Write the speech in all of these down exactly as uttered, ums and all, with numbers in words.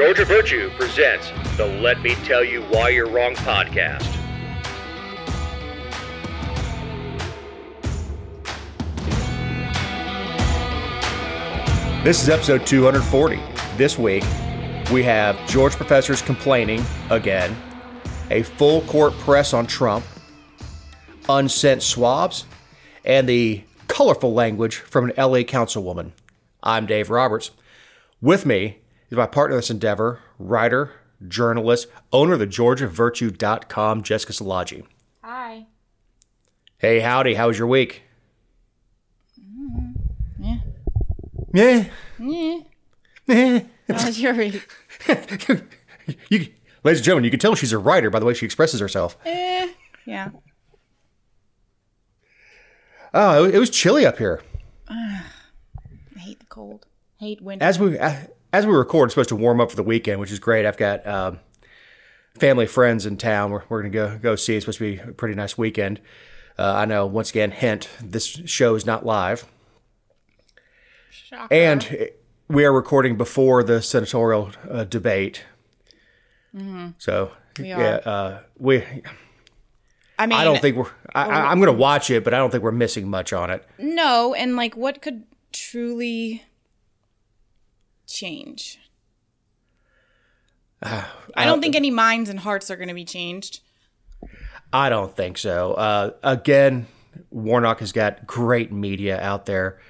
Georgia Virtue presents the Let Me Tell You Why You're Wrong podcast. This is episode two forty. This week, we have Georgia professors complaining again, a full court press on Trump, unsent swabs, and the colorful language from an L A councilwoman. I'm Dave Roberts. With me is my partner in this endeavor, writer, journalist, owner of the Georgia Virtue dot com, Jessica Szilagyi. Hi. Hey, howdy. How was your week? Mm, yeah. Yeah. Yeah. Yeah. How was your week? you, ladies and gentlemen, you can tell she's a writer by the way she expresses herself. Eh, yeah. Oh, it was chilly up here. Uh, I hate the cold. I hate winter. As we as we record, it's supposed to warm up for the weekend, which is great. I've got um, family, friends in town. We're, we're going to go go see. It's supposed to be a pretty nice weekend. Uh, I know, once again, hint, this show is not live. Shocker. And we are recording before the senatorial uh, debate. Mm-hmm. So, we are. yeah, uh, we... I mean, I don't think we're, I, I, I'm going to watch it, but I don't think we're missing much on it. No, and like what could truly change? Uh, I, I don't think any minds and hearts are going to be changed. I don't think so. Uh, again, Warnock has got great media out there.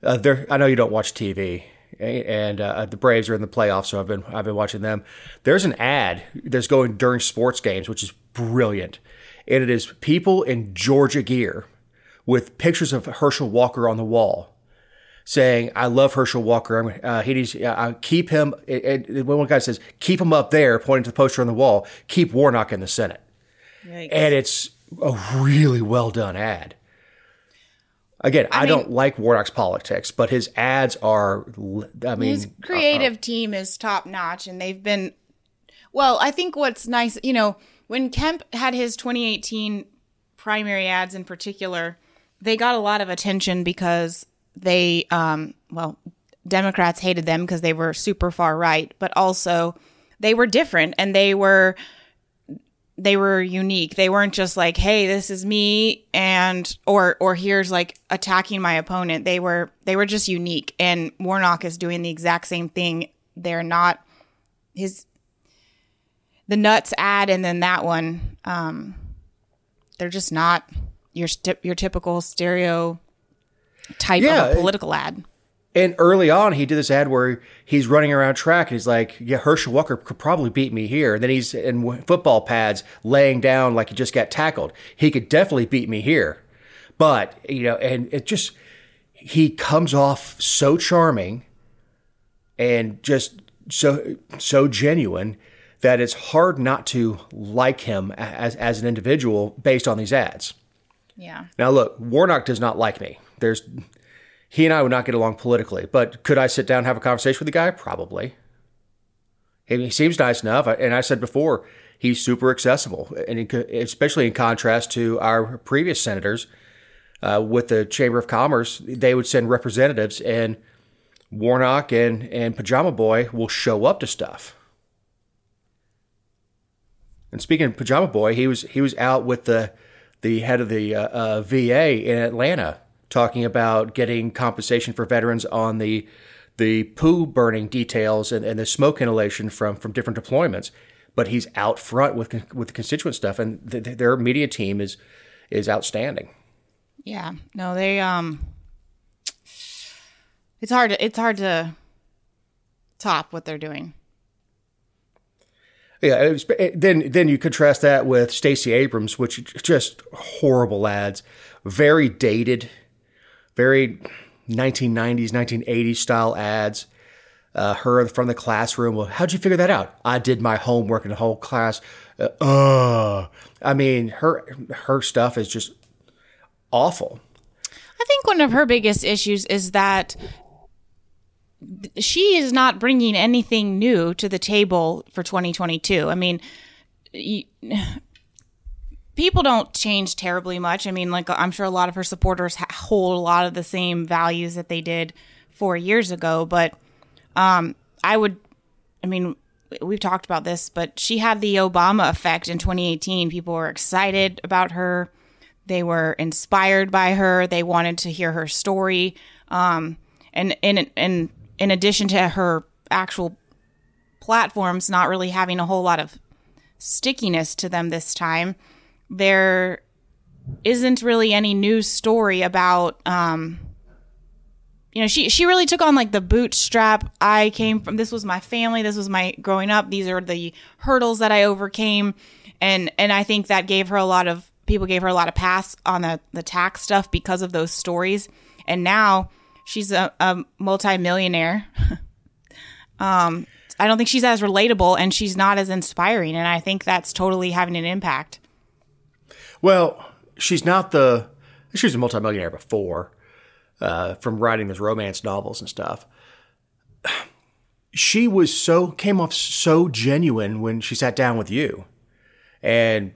Uh, there, I know you don't watch T V, and uh, the Braves are in the playoffs, so I've been I've been watching them. There's an ad that's going during sports games, which is brilliant. And it is people in Georgia gear with pictures of Herschel Walker on the wall saying, I love Herschel Walker. Uh, he needs, uh, keep him. It, it, one guy says, keep him up there, pointing to the poster on the wall. Keep Warnock in the Senate. Yikes. And it's a really well done ad. Again, I, I mean, don't like Warnock's politics, but his ads are, I mean. His creative uh, uh, team is top notch, and they've been, well, I think what's nice, you know, when Kemp had his twenty eighteen primary ads in particular, they got a lot of attention because they, um, well, Democrats hated them because they were super far right, but also they were different and they were they were unique. They weren't just like, "Hey, this is me," and or or here's like attacking my opponent. They were they were just unique. And Warnock is doing the exact same thing. They're not his. The nuts ad and then that one, um, they're just not your st- your typical stereotype yeah, of a political ad. And early on, he did this ad where he's running around track and he's like, yeah, Herschel Walker could probably beat me here. And then he's in football pads laying down like he just got tackled. He could definitely beat me here. But, you know, and it just, he comes off so charming and just so so genuine that it's hard not to like him as as an individual based on these ads. Yeah. Now, look, Warnock does not like me. There's he and I would not get along politically, but could I sit down and have a conversation with the guy? Probably. He, he seems nice enough, and I said before, he's super accessible, and he, especially in contrast to our previous senators uh, with the Chamber of Commerce, they would send representatives, and Warnock and, and Pajama Boy will show up to stuff. And speaking of Pajama Boy, he was he was out with the the head of the uh, uh, V A in Atlanta talking about getting compensation for veterans on the the poo burning details and, and the smoke inhalation from from different deployments. But he's out front with with the constituent stuff, and th- th- their media team is is outstanding. Yeah, no, they um, it's hard to, it's hard to top what they're doing. Yeah, it was, it, then then you contrast that with Stacey Abrams, which just horrible ads, very dated, very nineteen nineties, nineteen eighties style ads. Uh, her from the classroom. Well, how'd you figure that out? I did my homework in the whole class. Uh, uh, I mean, her her stuff is just awful. I think one of her biggest issues is that she is not bringing anything new to the table for twenty twenty-two. I mean, you, people don't change terribly much. I mean, like, I'm sure a lot of her supporters hold a lot of the same values that they did four years ago. But um, I would, I mean, we've talked about this, but she had the Obama effect in twenty eighteen. People were excited about her. They were inspired by her. They wanted to hear her story. Um, and in in in addition to her actual platforms not really having a whole lot of stickiness to them this time, there isn't really any news story about, um, you know, she, she really took on like the bootstrap. I came from, this was my family. This was my growing up. These are the hurdles that I overcame. And, and I think that gave her a lot of, people gave her a lot of pass on the, the tax stuff because of those stories. And now she's a, a multimillionaire. um, I don't think she's as relatable and she's not as inspiring. And I think that's totally having an impact. Well, she's not the – she was a multimillionaire before uh, from writing those romance novels and stuff. She was so – came off so genuine when she sat down with you and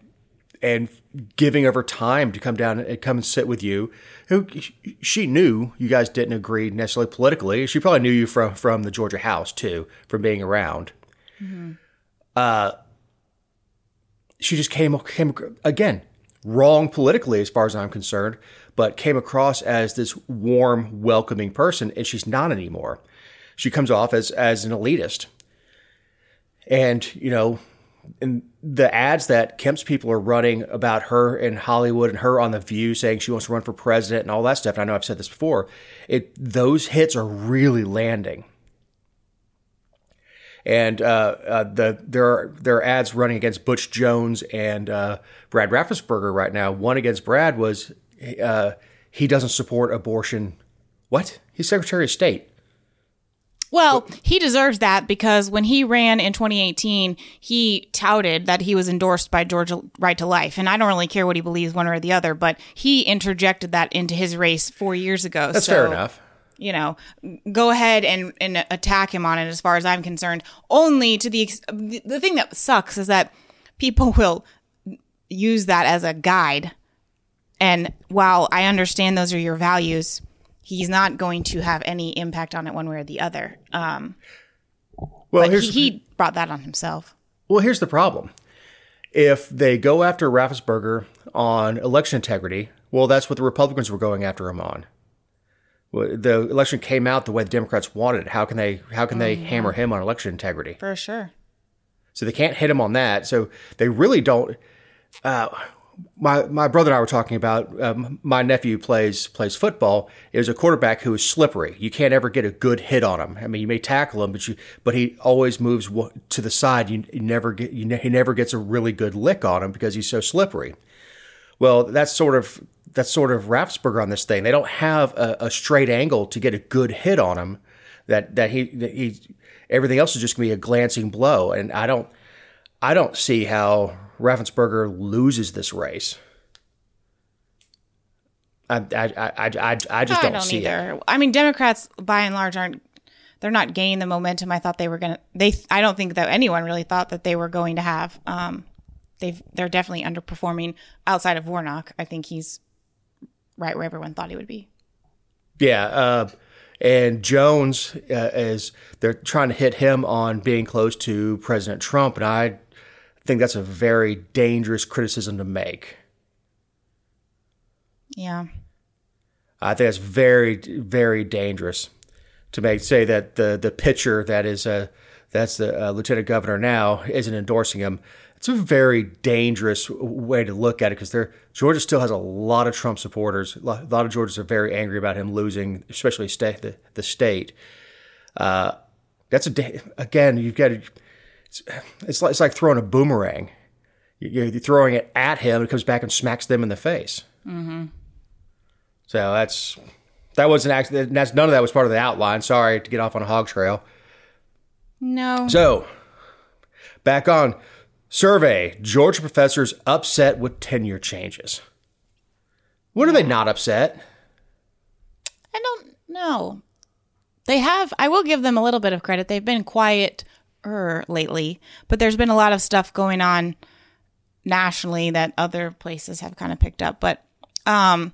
and giving of her time to come down and come and sit with you. She knew you guys didn't agree necessarily politically. She probably knew you from, from the Georgia House too, from being around. Mm-hmm. Uh, she just came came again – wrong politically, as far as I'm concerned, but came across as this warm, welcoming person, and she's not anymore. She comes off as as an elitist. And, you know, and the ads that Kemp's people are running about her in Hollywood and her on The View saying she wants to run for president and all that stuff, and I know I've said this before, it those hits are really landing. And uh, uh, the there are there are ads running against Butch Jones and uh, Brad Raffensperger right now. One against Brad was uh, he doesn't support abortion. What? He's Secretary of State. Well, what? He deserves that because when he ran in twenty eighteen, he touted that he was endorsed by Georgia Right to Life. And I don't really care what he believes one or the other, but he interjected that into his race four years ago. That's so. Fair enough. You know, go ahead and, and attack him on it as far as I'm concerned. Only to the – the thing that sucks is that people will use that as a guide. And while I understand those are your values, he's not going to have any impact on it one way or the other. Um, well, but here's, he, he brought that on himself. Well, here's the problem. If they go after Raffensperger on election integrity, well, that's what the Republicans were going after him on. The election came out the way the Democrats wanted it. How can they how can they oh, yeah. hammer him on election integrity? For sure. So they can't hit him on that. So they really don't. Uh, my my brother and I were talking about um, my nephew plays plays football. It was a quarterback who is slippery. You can't ever get a good hit on him. I mean, you may tackle him, but you but he always moves to the side. You, you never get you ne- he never gets a really good lick on him because he's so slippery. Well, that's sort of. That's sort of Raffensperger on this thing. They don't have a, a straight angle to get a good hit on him. That that he that he everything else is just gonna be a glancing blow. And I don't I don't see how Raffensperger loses this race. I I I I, I just I don't, don't see either. It. I mean, Democrats by and large aren't. They're not gaining the momentum I thought they were gonna. They I don't think that anyone really thought that they were going to have. Um, they've they're definitely underperforming outside of Warnock. I think he's. Right where everyone thought he would be. Yeah, uh, and Jones uh, is they're trying to hit him on being close to President Trump, and I think that's a very dangerous criticism to make. Yeah, I think that's very, very dangerous to make. Say that the the pitcher that is a uh, that's the uh, lieutenant governor now isn't endorsing him. It's a very dangerous way to look at it because Georgia still has a lot of Trump supporters. A lot of Georgians are very angry about him losing, especially state, the, the state. Uh, that's a again, you've got to. It's, it's, like, it's like throwing a boomerang. You're throwing it at him, it comes back and smacks them in the face. Mm-hmm. So that's that wasn't actually that's none of that was part of the outline. Sorry to get off on a hog trail. No. So back on. Survey, Georgia professors upset with tenure changes. What are they not upset? I don't know. They have, I will give them a little bit of credit. They've been quieter lately, but there's been a lot of stuff going on nationally that other places have kind of picked up. But um,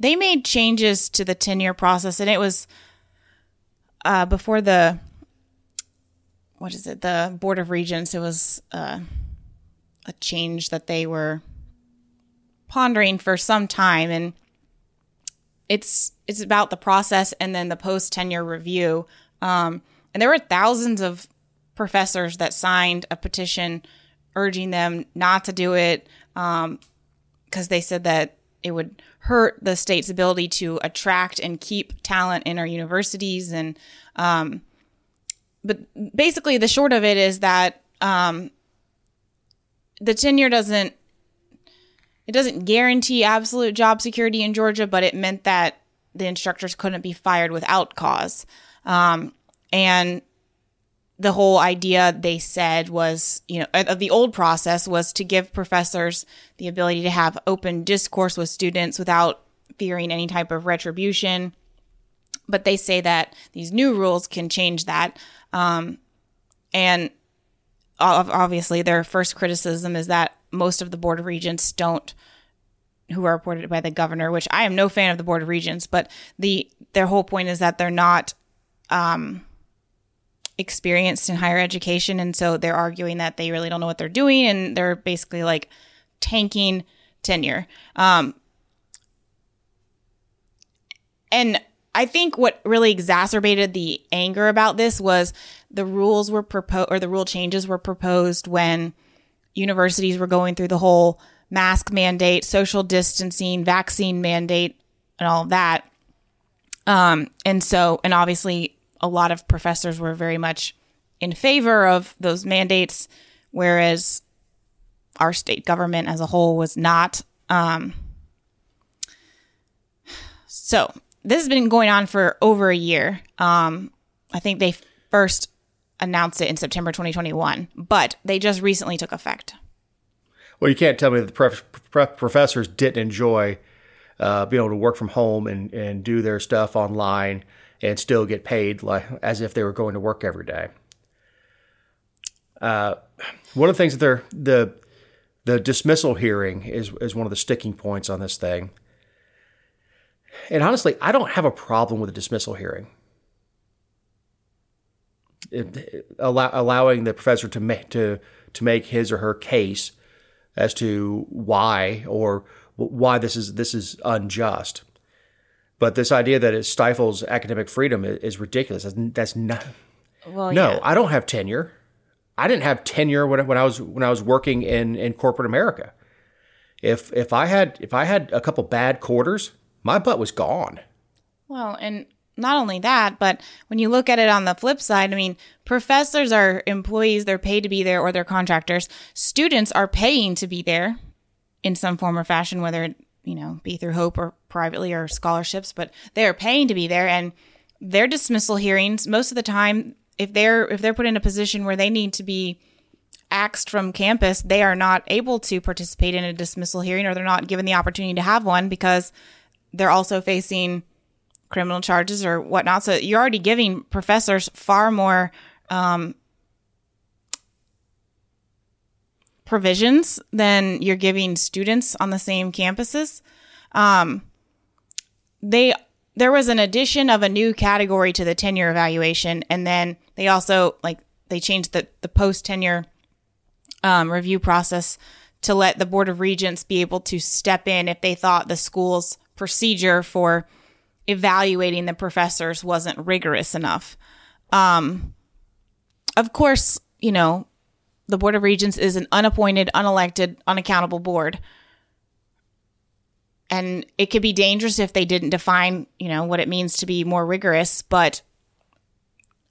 they made changes to the tenure process, and it was uh, before the... what is it, the Board of Regents. It was uh, a change that they were pondering for some time, and it's it's about the process and then the post-tenure review. Um, and there were thousands of professors that signed a petition urging them not to do it because um, they said that it would hurt the state's ability to attract and keep talent in our universities. And um, but basically the short of it is that um, the tenure doesn't, it doesn't guarantee absolute job security in Georgia, but it meant that the instructors couldn't be fired without cause. Um, and the whole idea, they said, was, you know, of the old process was to give professors the ability to have open discourse with students without fearing any type of retribution. But they say that these new rules can change that. Um, and obviously their first criticism is that most of the Board of Regents don't, who are appointed by the governor, which I am no fan of the Board of Regents, but the their whole point is that they're not um, experienced in higher education. And so they're arguing that they really don't know what they're doing, and they're basically like tanking tenure. Um, and I think what really exacerbated the anger about this was the rules were proposed, or the rule changes were proposed when universities were going through the whole mask mandate, social distancing, vaccine mandate, and all of that. Um, and so, and obviously a lot of professors were very much in favor of those mandates, whereas our state government as a whole was not. Um, so this has been going on for over a year. Um, I think they first announced it in September twenty twenty-one, but they just recently took effect. Well, you can't tell me that the pref- pref- professors didn't enjoy uh, being able to work from home and, and do their stuff online and still get paid like as if they were going to work every day. Uh, one of the things that they're the the dismissal hearing is is one of the sticking points on this thing. And honestly, I don't have a problem with a dismissal hearing. It, allow, allowing the professor to make to to make his or her case as to why or why this is this is unjust, but this idea that it stifles academic freedom is, is ridiculous. That's, that's not. Well, no, yeah. I don't have tenure. I didn't have tenure when when I was when I was working in, in corporate America. If if I had if I had a couple bad quarters, my butt was gone. Well, and not only that, but when you look at it on the flip side, I mean, professors are employees, they're paid to be there, or they're contractors. Students are paying to be there in some form or fashion, whether it, you know, be through HOPE or privately or scholarships, but they're paying to be there. And their dismissal hearings, most of the time, if they're if they're put in a position where they need to be axed from campus, they are not able to participate in a dismissal hearing, or they're not given the opportunity to have one because they're also facing criminal charges or whatnot. So you're already giving professors far more um, provisions than you're giving students on the same campuses. Um, they there was an addition of a new category to the tenure evaluation, and then they also like they changed the the post tenure um, review process to let the Board of Regents be able to step in if they thought the school's procedure for evaluating the professors wasn't rigorous enough. Um, of course, you know, the Board of Regents is an unappointed, unelected, unaccountable board. And it could be dangerous if they didn't define, you know, what it means to be more rigorous. But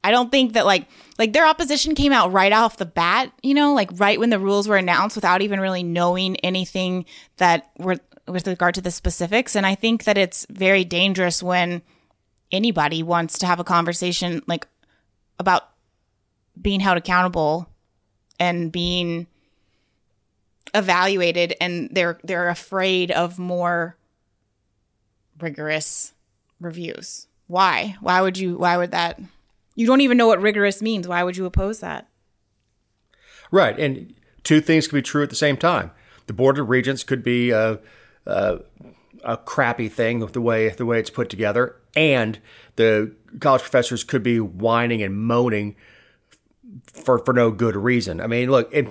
I don't think that like, like their opposition came out right off the bat, you know, like right when the rules were announced without even really knowing anything that were with regard to the specifics. And I think that it's very dangerous when anybody wants to have a conversation like about being held accountable and being evaluated, and they're they're afraid of more rigorous reviews. Why? Why would you why would that you don't even know what rigorous means. Why would you oppose that? Right. And two things could be true at the same time. The Board of Regents could be uh Uh, a crappy thing the way the way it's put together, and the college professors could be whining and moaning for, for no good reason. I mean, look, it,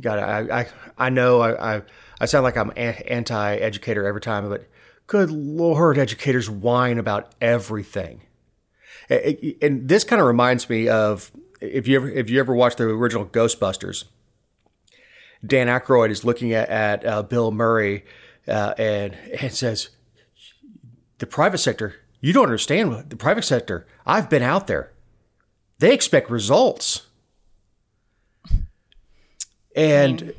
God, I, I, I know I, I, I sound like I'm anti-educator every time, but good Lord, educators whine about everything. It, it, and this kind of reminds me of, if you ever, if you ever watched the original Ghostbusters, Dan Aykroyd is looking at, at uh, Bill Murray uh, and, and says, the private sector, you don't understand the private sector. I've been out there. They expect results. And I mean,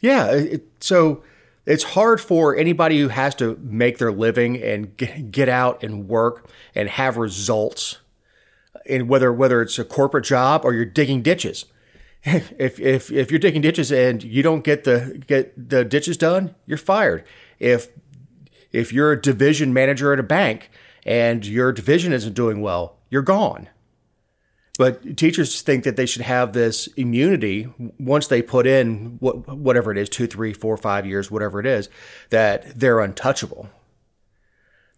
yeah, it, so it's hard for anybody who has to make their living and get out and work and have results, and whether whether it's a corporate job or you're digging ditches. If if if you're digging ditches and you don't get the get the ditches done, you're fired. If if you're a division manager at a bank and your division isn't doing well, you're gone. But teachers think that they should have this immunity once they put in what, whatever it is, two, three, four, five years, whatever it is, that they're untouchable.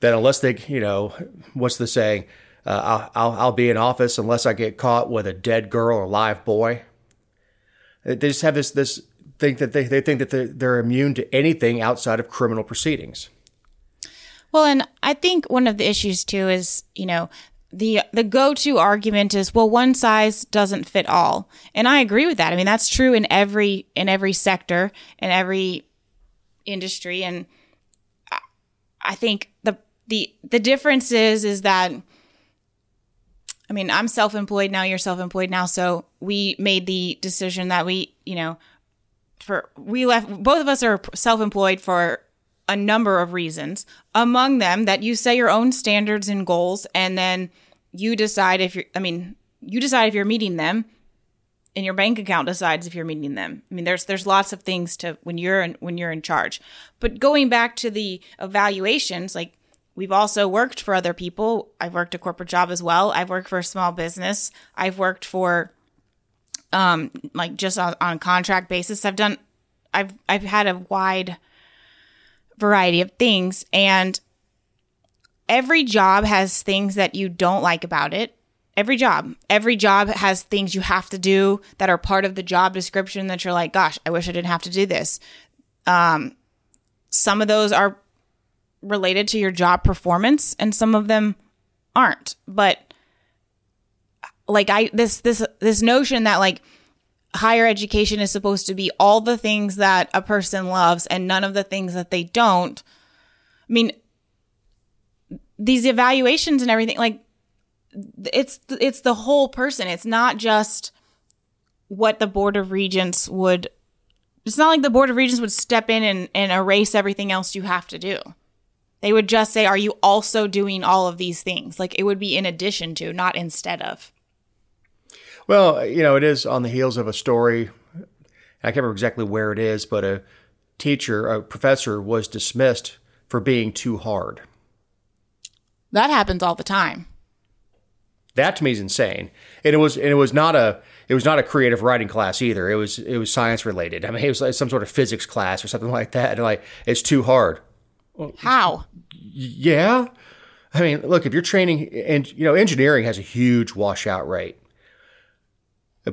That unless they, you know, what's the saying? Uh, I'll, I'll, I'll be in office unless I get caught with a dead girl or a live boy. They just have this this think that they, they think that they're, they're immune to anything outside of criminal proceedings. Well, and I think one of the issues too is, you know, The the go-to argument is, well, one size doesn't fit all. And I agree with that. I mean, that's true in every in every sector, in every industry. And I, I think the the the difference is, is that, I mean, I'm self-employed now, you're self-employed now. So we made the decision that we, you know, for we left, both of us are self-employed for a number of reasons, among them that you set your own standards and goals, and then you decide if you're, I mean, you decide if you're meeting them, and your bank account decides if you're meeting them. I mean, there's, there's lots of things to, when you're in, when you're in charge. But going back to the evaluations, like we've also worked for other people. I've worked a corporate job as well. I've worked for a small business. I've worked for, um, like just on, on contract basis. I've done, I've, I've had a wide variety of things, and every job has things that you don't like about it. Every job, every job has things you have to do that are part of the job description that you're like, gosh, I wish I didn't have to do this. Um, some of those are related to your job performance and some of them aren't. But like I, this, this, this notion that like higher education is supposed to be all the things that a person loves and none of the things that they don't. I mean, these evaluations and everything, like it's it's the whole person. It's not just what the Board of Regents would, it's not like the Board of Regents would step in and, and erase everything else you have to do. They would just say, are you also doing all of these things? Like it would be in addition to, not instead of. Well, you know, it is on the heels of a story. I can't remember exactly where it is, but a teacher, a professor was dismissed for being too hard. That happens all the time. That to me is insane. And it was and it was not a it was not a creative writing class either. It was it was science related. I mean, it was like some sort of physics class or something like that. And like, it's too hard. How? Yeah. I mean, look, if you're training, and you know, engineering has a huge washout rate.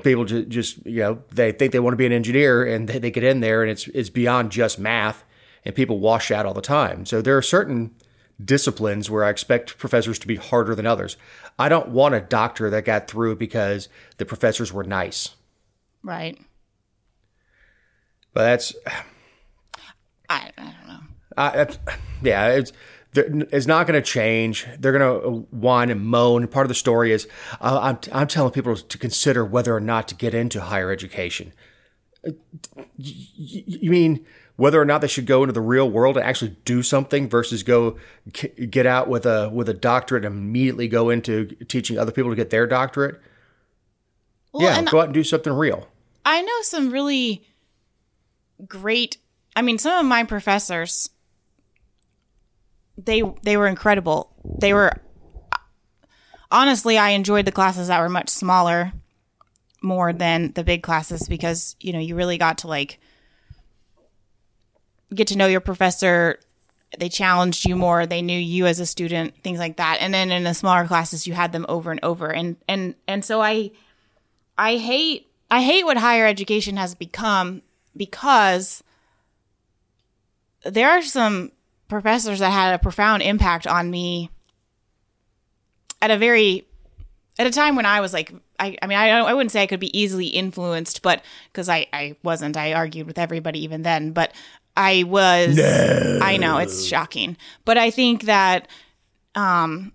People just, you know, they think they want to be an engineer, and they get in there and it's it's beyond just math, and people wash out all the time. So there are certain disciplines where I expect professors to be harder than others. I don't want a doctor that got through because the professors were nice. Right. But that's... I, I don't know. I, yeah, it's... It's not going to change. They're going to whine and moan. Part of the story is uh, I'm, I'm telling people to consider whether or not to get into higher education. You mean whether or not they should go into the real world and actually do something versus go get out with a with a doctorate and immediately go into teaching other people to get their doctorate? Well, yeah, go out and do something real. I know some really great – I mean, some of my professors – They they were incredible. They were honestly, I enjoyed the classes that were much smaller more than the big classes because, you know, you really got to like get to know your professor. They challenged you more. They knew you as a student, things like that. And then in the smaller classes, you had them over and over. And and and so I I hate I hate what higher education has become, because there are some professors that had a profound impact on me at a very at a time when I was like, I, I mean, I I wouldn't say I could be easily influenced, but because I, I wasn't, I argued with everybody even then, but I was, no. I know it's shocking, but I think that, um,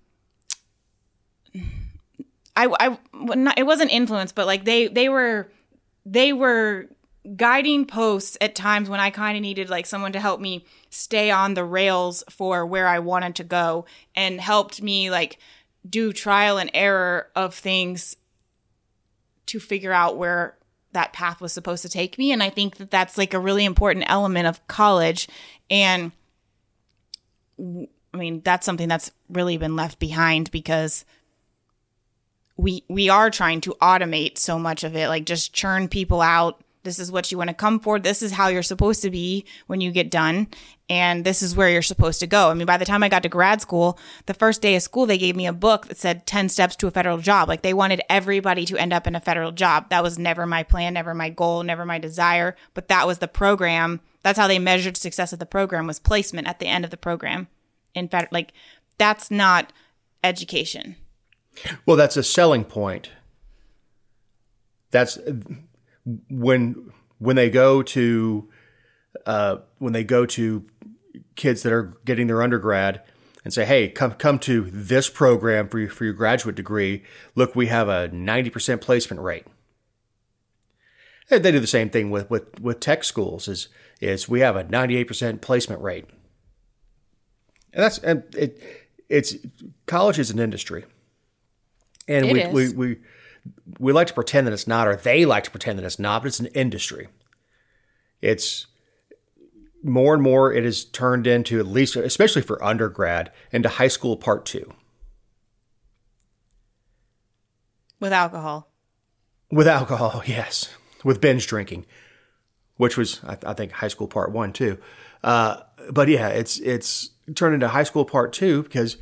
I, I, not, it wasn't influence, but like they, they were, they were guiding posts at times when I kind of needed like someone to help me stay on the rails for where I wanted to go, and helped me like do trial and error of things to figure out where that path was supposed to take me. And I think that that's like a really important element of college. And I mean, that's something that's really been left behind, because we, we are trying to automate so much of it, like just churn people out. This is what you want to come for. This is how you're supposed to be when you get done. And this is where you're supposed to go. I mean, by the time I got to grad school, the first day of school, they gave me a book that said ten steps to a federal job. Like they wanted everybody to end up in a federal job. That was never my plan, never my goal, never my desire. But that was the program. That's how they measured success of the program, was placement at the end of the program. In fact, like that's not education. Well, that's a selling point. That's... When when they go to uh, when they go to kids that are getting their undergrad and say, "Hey, come come to this program for your, for your graduate degree. Look, we have a ninety percent placement rate." And they do the same thing with, with, with tech schools. Is is we have a ninety-eight percent placement rate, and that's and it it's college is an industry, and it we, is. we we. We like to pretend that it's not, or they like to pretend that it's not, but it's an industry. It's more and more, it is turned into, at least, especially for undergrad, into high school part two. With alcohol. With alcohol, yes. With binge drinking, which was, I, I think, high school part one too. Uh, but yeah, it's it's turned into high school part two, because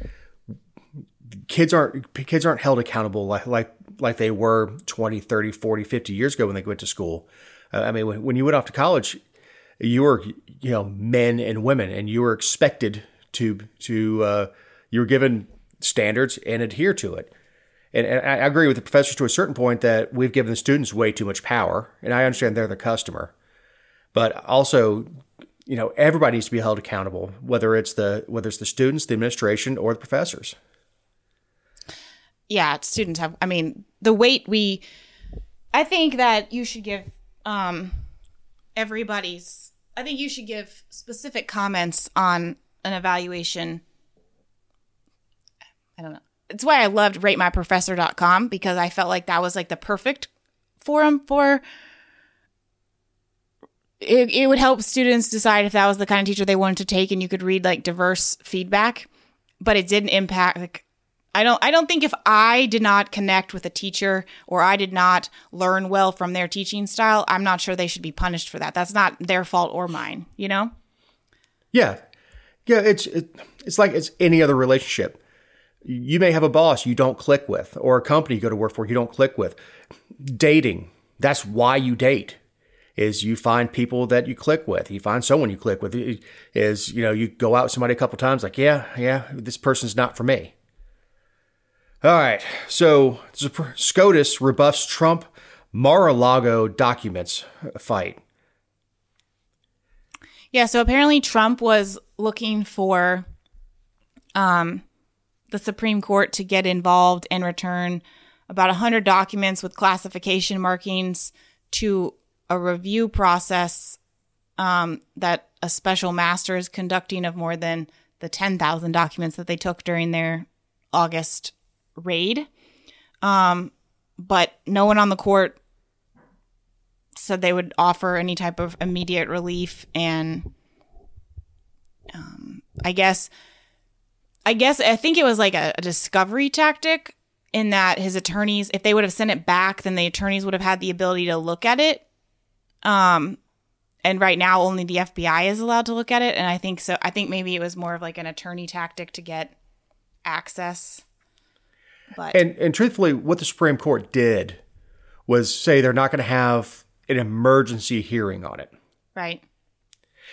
kids aren't kids aren't held accountable like like. like they were twenty, thirty, forty, fifty years ago when they went to school. Uh, I mean, when, when you went off to college, you were, you know, men and women, and you were expected to, to uh, you were given standards and adhere to it. And, and I agree with the professors to a certain point that we've given the students way too much power, and I understand they're the customer. But also, you know, everybody needs to be held accountable, whether it's the, whether it's the students, the administration, or the professors. Yeah, students have, I mean, the weight we, I think that you should give um, everybody's, I think you should give specific comments on an evaluation. I don't know. It's why I loved Rate My Professor dot com, because I felt like that was like the perfect forum for, it, it would help students decide if that was the kind of teacher they wanted to take, and you could read like diverse feedback, but it didn't impact, like, I don't I don't think if I did not connect with a teacher, or I did not learn well from their teaching style, I'm not sure they should be punished for that. That's not their fault or mine, you know? Yeah. Yeah, it's it, it's like it's any other relationship. You may have a boss you don't click with, or a company you go to work for you don't click with. Dating, that's why you date, is you find people that you click with. You find someone you click with. Is, you know, you go out with somebody a couple times, like, yeah, yeah, this person's not for me. All right, so SCOTUS rebuffs Trump Mar-a-Lago documents fight. Yeah, so apparently Trump was looking for um, the Supreme Court to get involved and return about one hundred documents with classification markings to a review process um, that a special master is conducting of more than the ten thousand documents that they took during their August raid, um, but no one on the court said they would offer any type of immediate relief, and um, I guess, I guess, I think it was like a, a discovery tactic, in that his attorneys, if they would have sent it back, then the attorneys would have had the ability to look at it, um, and right now only the F B I is allowed to look at it, and I think so. I think maybe it was more of like an attorney tactic to get access. But. And and truthfully, what the Supreme Court did was say they're not going to have an emergency hearing on it. Right.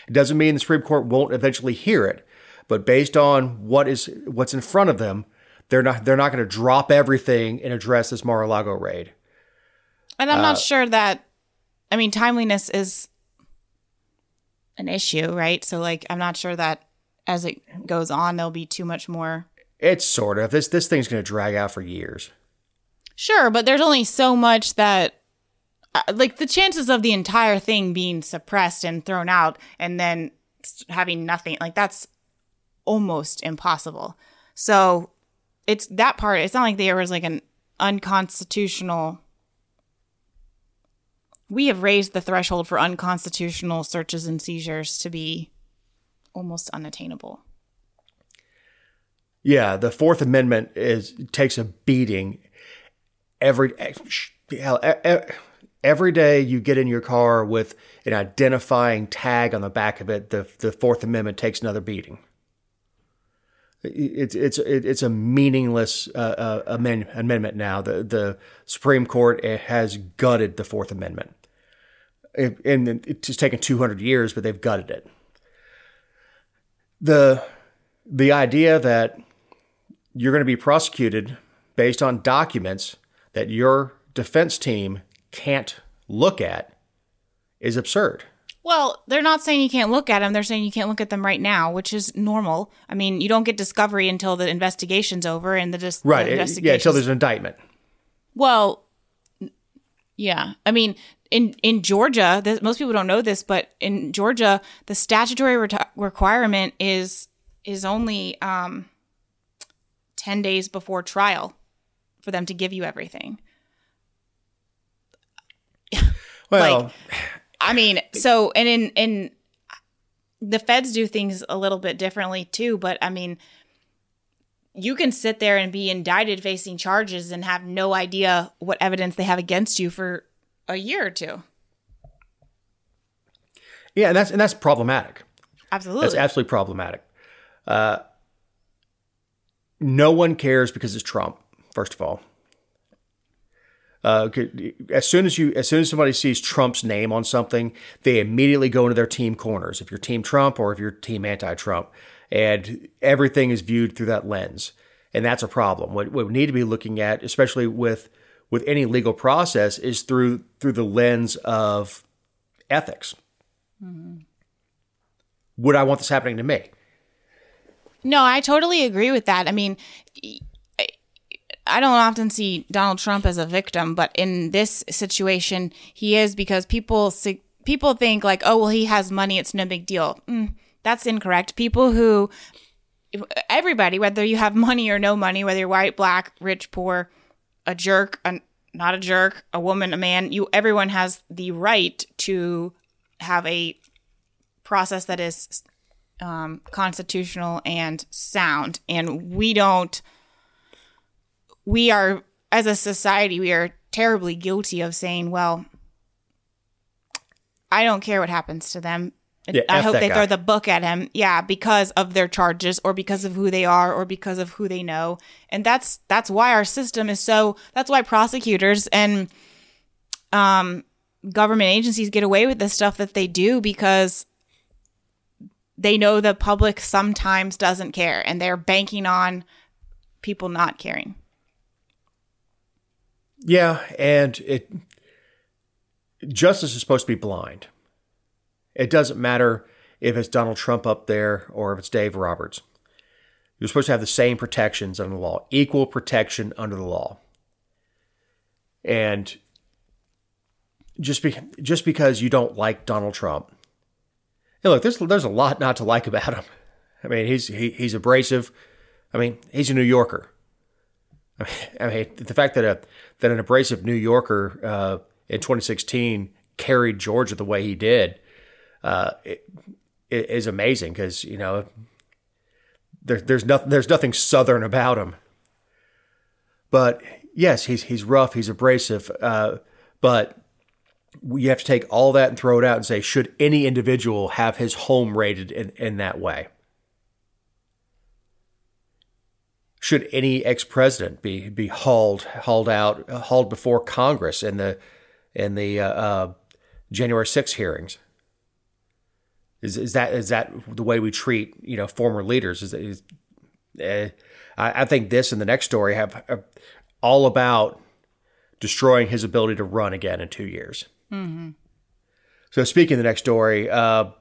It doesn't mean the Supreme Court won't eventually hear it, but based on what is what's in front of them, they're not they're not going to drop everything and address this Mar-a-Lago raid. And I'm uh, not sure that, I mean, timeliness is an issue, right? So, like, I'm not sure that as it goes on, there'll be too much more. It's sort of. This this thing's going to drag out for years. Sure, but there's only so much that, like, the chances of the entire thing being suppressed and thrown out and then having nothing, like, that's almost impossible. So it's that part. It's not like there was, like, an unconstitutional. We have raised the threshold for unconstitutional searches and seizures to be almost unattainable. Yeah, the Fourth Amendment is takes a beating. Every every day you get in your car with an identifying tag on the back of it, the the Fourth Amendment takes another beating. It's it's it's a meaningless uh, amend, amendment now. The the Supreme Court has gutted the Fourth Amendment, it, and it's taken two hundred years, but they've gutted it. the The idea that you're going to be prosecuted based on documents that your defense team can't look at is absurd. Well, they're not saying you can't look at them. They're saying you can't look at them right now, which is normal. I mean, you don't get discovery until the investigation's over and the dis- right, the it, yeah, until there's an indictment. Well, yeah. I mean, in in Georgia, this, most people don't know this, but in Georgia, the statutory re- requirement is is only um, ten days before trial for them to give you everything. Well. Like, I mean, so, and in, in the feds do things a little bit differently too, but I mean, you can sit there and be indicted facing charges and have no idea what evidence they have against you for a year or two. Yeah. And that's, and that's problematic. Absolutely. That's absolutely problematic. Uh, no one cares because it's Trump, first of all. Uh, as soon as you, as soon as somebody sees Trump's name on something, they immediately go into their team corners. If you're Team Trump or if you're Team Anti-Trump, and everything is viewed through that lens, and that's a problem. What, what we need to be looking at, especially with with any legal process, is through through the lens of ethics. Mm-hmm. Would I want this happening to me? No, I totally agree with that. I mean. E- I don't often see Donald Trump as a victim, but in this situation, he is, because people people think like, oh, well, he has money, it's no big deal. Mm, that's incorrect. People who, everybody, whether you have money or no money, whether you're white, black, rich, poor, a jerk, a, not a jerk, a woman, a man, you everyone has the right to have a process that is um, constitutional and sound, and we don't. We are, as a society, we are terribly guilty of saying, well, I don't care what happens to them. Yeah, I F hope they guy. throw the book at him. Yeah, because of their charges or because of who they are or because of who they know. And that's that's why our system is so, that's why prosecutors and um, government agencies get away with the stuff that they do, because they know the public sometimes doesn't care and they're banking on people not caring. Yeah, and it justice is supposed to be blind. It doesn't matter if it's Donald Trump up there or if it's Dave Roberts. You're supposed to have the same protections under the law, equal protection under the law. And just be, just because you don't like Donald Trump, and look, there's there's a lot not to like about him. I mean, he's he, he's abrasive. I mean, he's a New Yorker. I mean, the fact that a that an abrasive New Yorker uh, in twenty sixteen carried Georgia the way he did uh, it, it is amazing, because you know there, there's nothing there's nothing Southern about him. But yes, he's he's rough, he's abrasive, uh, but you have to take all that and throw it out and say, should any individual have his home raided in, in that way? should any ex-president be be hauled hauled out hauled before Congress in the in the uh, uh, January sixth hearings? Is is that is that the way we treat you know former leaders? Is, is uh, I, I think this and the next story have uh, all about destroying his ability to run again in two years. Mm-hmm. So speaking of the next story, uh,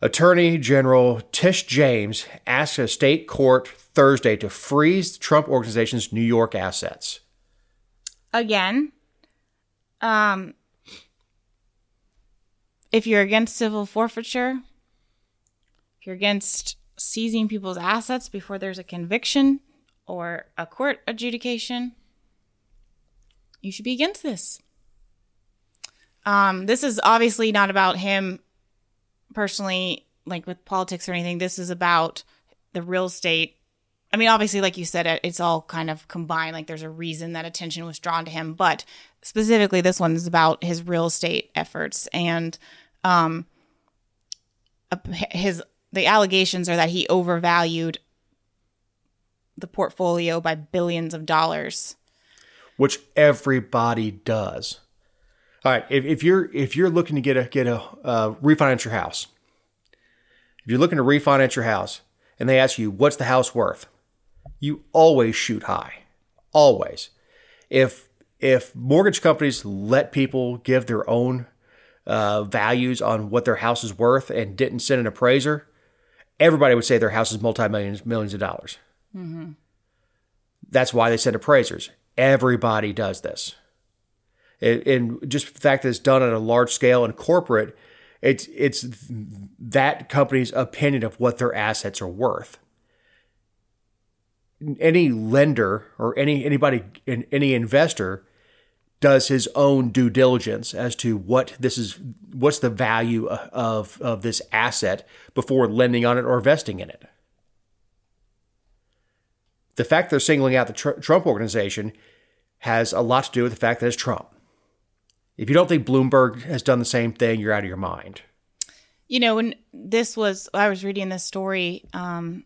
Attorney General Tish James asked a state court Thursday to freeze the Trump Organization's New York assets. Again, um, if you're against civil forfeiture, if you're against seizing people's assets before there's a conviction or a court adjudication, you should be against this. Um, this is obviously not about him personally, like with politics or anything. This is about the real estate. I mean, obviously, like you said, it's all kind of combined. Like there's a reason that attention was drawn to him. But specifically, this one is about his real estate efforts. And um, his the allegations are that he overvalued the portfolio by billions of dollars. Which everybody does. All right, if, if you're if you're looking to get a get a uh, refinance your house, if you're looking to refinance your house, and they ask you what's the house worth, you always shoot high, always. If if mortgage companies let people give their own uh, values on what their house is worth and didn't send an appraiser, everybody would say their house is multi-millions millions of dollars. Mm-hmm. That's why they send appraisers. Everybody does this. And just the fact that it's done on a large scale and corporate, it's it's that company's opinion of what their assets are worth. Any lender or any anybody, any investor does his own due diligence as to what this is, what's the value of of this asset before lending on it or investing in it. The fact they're singling out the tr- Trump Organization has a lot to do with the fact that it's Trump. If you don't think Bloomberg has done the same thing, you're out of your mind. You know, when this was, I was reading this story. Um,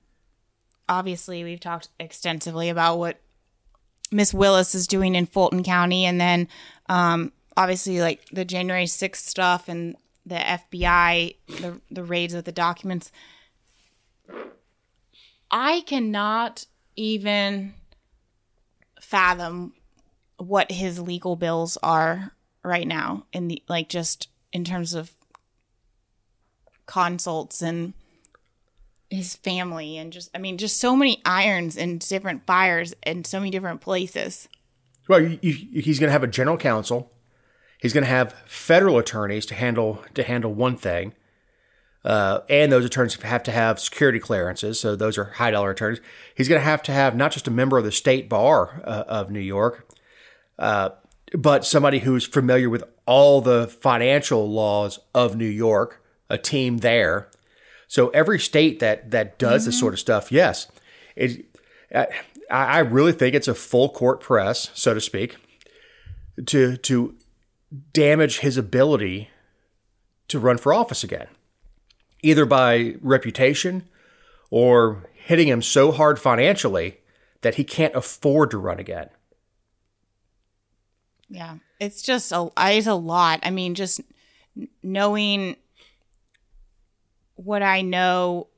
obviously, we've talked extensively about what Miss Willis is doing in Fulton County. And then um, obviously, like the January sixth stuff and the F B I, the, the raids of the documents. I cannot even fathom what his legal bills are right now in the, like, just in terms of consults and his family and just, I mean, just so many irons and different fires in so many different places. Well, you, you, he's going to have a general counsel. He's going to have federal attorneys to handle, to handle one thing. Uh, and those attorneys have to have security clearances. So those are high dollar attorneys. He's going to have to have not just a member of the state bar uh, of New York, uh, but somebody who's familiar with all the financial laws of New York, a team there. So every state that that does mm-hmm. this sort of stuff, yes, it, I, I really think it's a full court press, so to speak, to to damage his ability to run for office again, either by reputation or hitting him so hard financially that he can't afford to run again. Yeah, it's just a, it's a lot. I mean, just knowing what I know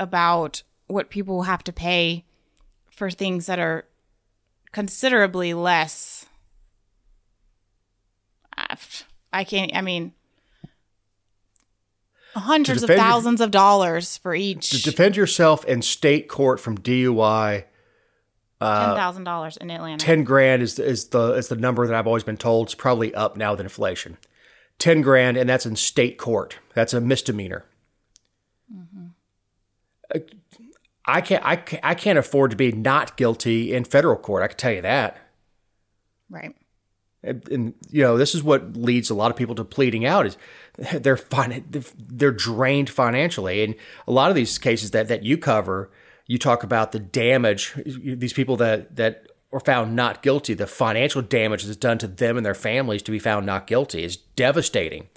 about what people have to pay for things that are considerably less. I can't, I mean, hundreds of thousands your, of dollars for each. To defend yourself in state court from D U I. Uh, ten thousand dollars in Atlanta. ten grand is is the is the number that I've always been told. It's probably up now with inflation. ten grand, and that's in state court. That's a misdemeanor. Mm-hmm. I, I can't I can't, I can't afford to be not guilty in federal court. I can tell you that. Right. And, and you know, this is what leads a lot of people to pleading out is they're fin- they're drained financially, and a lot of these cases that that you cover. You talk about the damage, these people that, that are found not guilty, the financial damage that's done to them and their families to be found not guilty is devastating.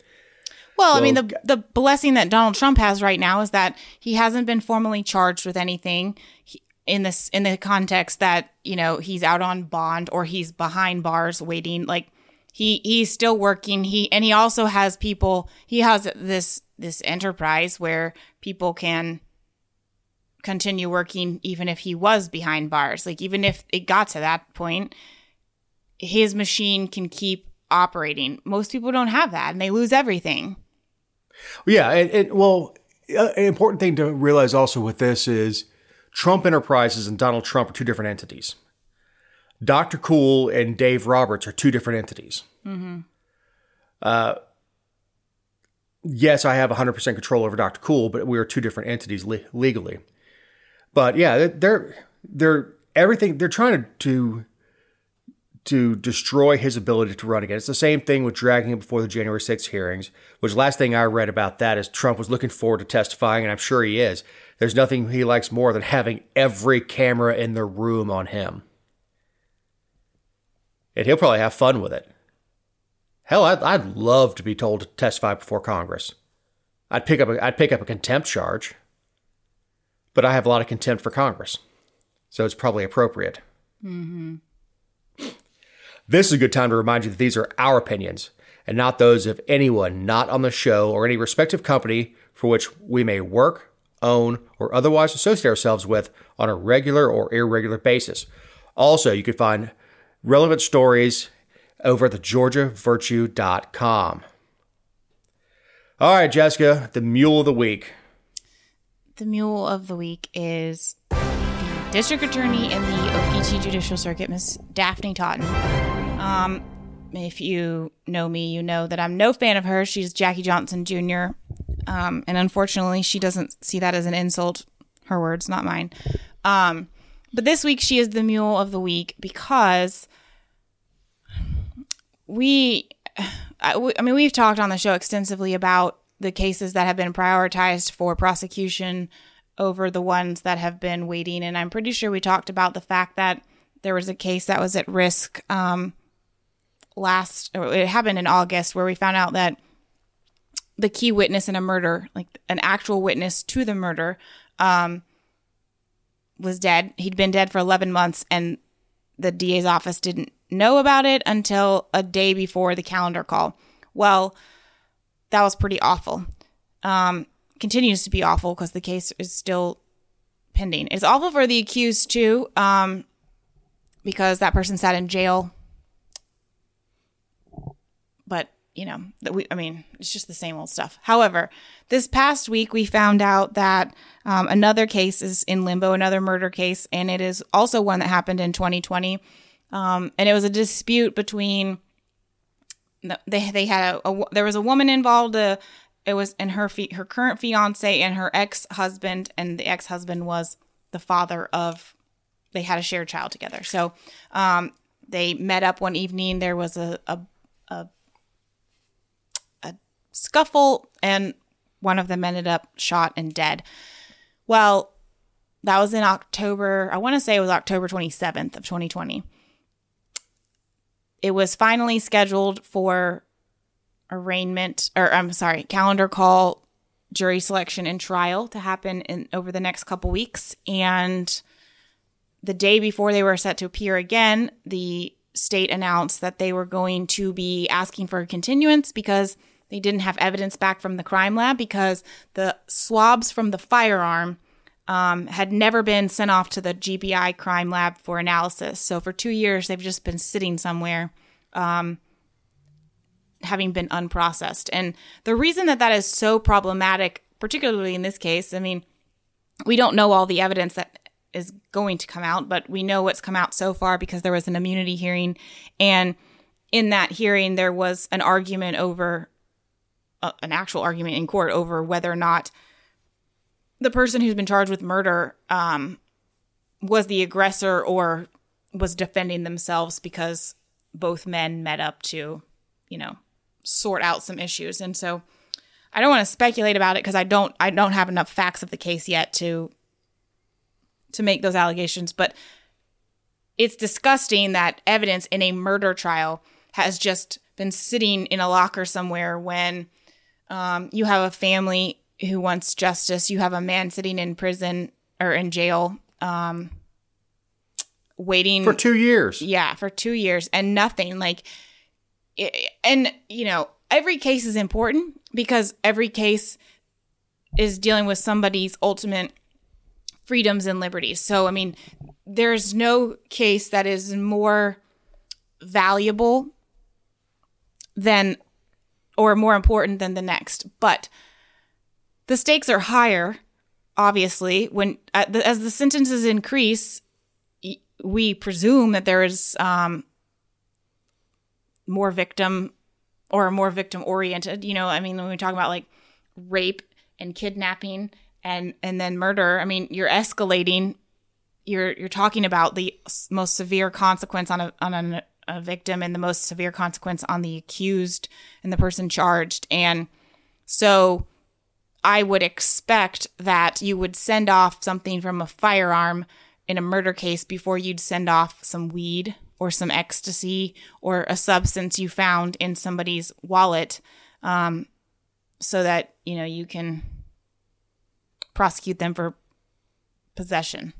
Well, so, I mean, the the blessing that Donald Trump has right now is that he hasn't been formally charged with anything. He, in this, in the context that, you know, he's out on bond or he's behind bars waiting, like he, he's still working. He, and he also has people, he has this, this enterprise where people can continue working even if he was behind bars. Like, even if it got to that point, his machine can keep operating. Most people don't have that, and they lose everything. Yeah. And, and well, an important thing to realize also with this is Trump Enterprises and Donald Trump are two different entities. Doctor Cool and Dave Roberts are two different entities. Mm-hmm. Uh, yes, I have one hundred percent control over Doctor Cool, but we are two different entities le- legally. But yeah, they're they're everything. They're trying to to destroy his ability to run again. It's the same thing with dragging him before the January sixth hearings, which last thing I read about that is Trump was looking forward to testifying, and I'm sure he is. There's nothing he likes more than having every camera in the room on him. And he'll probably have fun with it. Hell, I'd, I'd love to be told to testify before Congress. I'd pick up a, I'd pick up a contempt charge, but I have a lot of contempt for Congress, so it's probably appropriate. Mm-hmm. This is a good time to remind you that these are our opinions and not those of anyone not on the show or any respective company for which we may work, own, or otherwise associate ourselves with on a regular or irregular basis. Also, you can find relevant stories over at the Georgia Virtue dot com. All right, Jessica, the mule of the week. The mule of the week is the district attorney in the Okeechee Judicial Circuit, Miss Daphne Totten. Um, if you know me, you know that I'm no fan of her. She's Jackie Johnson Junior Um, and unfortunately, she doesn't see that as an insult. Her words, not mine. Um, but this week, she is the mule of the week because we, I, we, I mean, we've talked on the show extensively about the cases that have been prioritized for prosecution over the ones that have been waiting. And I'm pretty sure we talked about the fact that there was a case that was at risk um, last, it happened in August, where we found out that the key witness in a murder, like an actual witness to the murder, um, was dead. He'd been dead for eleven months, and the D A's office didn't know about it until a day before the calendar call. Well, that was pretty awful. Um, continues to be awful because the case is still pending. It's awful for the accused, too, um, because that person sat in jail. But you know, that we, I mean, it's just the same old stuff. However, this past week, we found out that um, another case is in limbo, another murder case, and it is also one that happened in twenty twenty. Um, and it was a dispute between, they they had a, a there was a woman involved, uh, it was in her, fi- her current fiance and her ex-husband, and the ex-husband was the father of, they had a shared child together. So um, they met up one evening, there was a, a, a scuffle, and one of them ended up shot and dead. Well, that was in October. I want to say it was October twenty-seventh of twenty twenty. It was finally scheduled for arraignment, or I'm sorry, calendar call, jury selection, and trial to happen in over the next couple weeks. And the day before they were set to appear again, the state announced that they were going to be asking for a continuance because they didn't have evidence back from the crime lab, because the swabs from the firearm um, had never been sent off to the G B I crime lab for analysis. So for two years, they've just been sitting somewhere, um, having been unprocessed. And the reason that that is so problematic, particularly in this case, I mean, we don't know all the evidence that is going to come out, but we know what's come out so far because there was an immunity hearing. And in that hearing, there was an argument over an actual argument in court over whether or not the person who's been charged with murder um, was the aggressor or was defending themselves, because both men met up to, you know, sort out some issues. And so I don't want to speculate about it because I don't, I don't have enough facts of the case yet to, to make those allegations, but it's disgusting that evidence in a murder trial has just been sitting in a locker somewhere when Um, you have a family who wants justice. You have a man sitting in prison or in jail um, waiting for two years. Yeah, for two years and nothing. Like, it, and you know, every case is important because every case is dealing with somebody's ultimate freedoms and liberties. So, I mean, there's no case that is more valuable than, or more important than the next. But the stakes are higher, obviously. When uh, the, as the sentences increase, we presume that there is um, more victim or more victim oriented. You know, I mean, when we talk about like rape and kidnapping and and then murder, I mean, you're escalating. You're you're talking about the most severe consequence on a on a a victim and the most severe consequence on the accused and the person charged. And so I would expect that you would send off something from a firearm in a murder case before you'd send off some weed or some ecstasy or a substance you found in somebody's wallet, um, so that, you know, you can prosecute them for possession.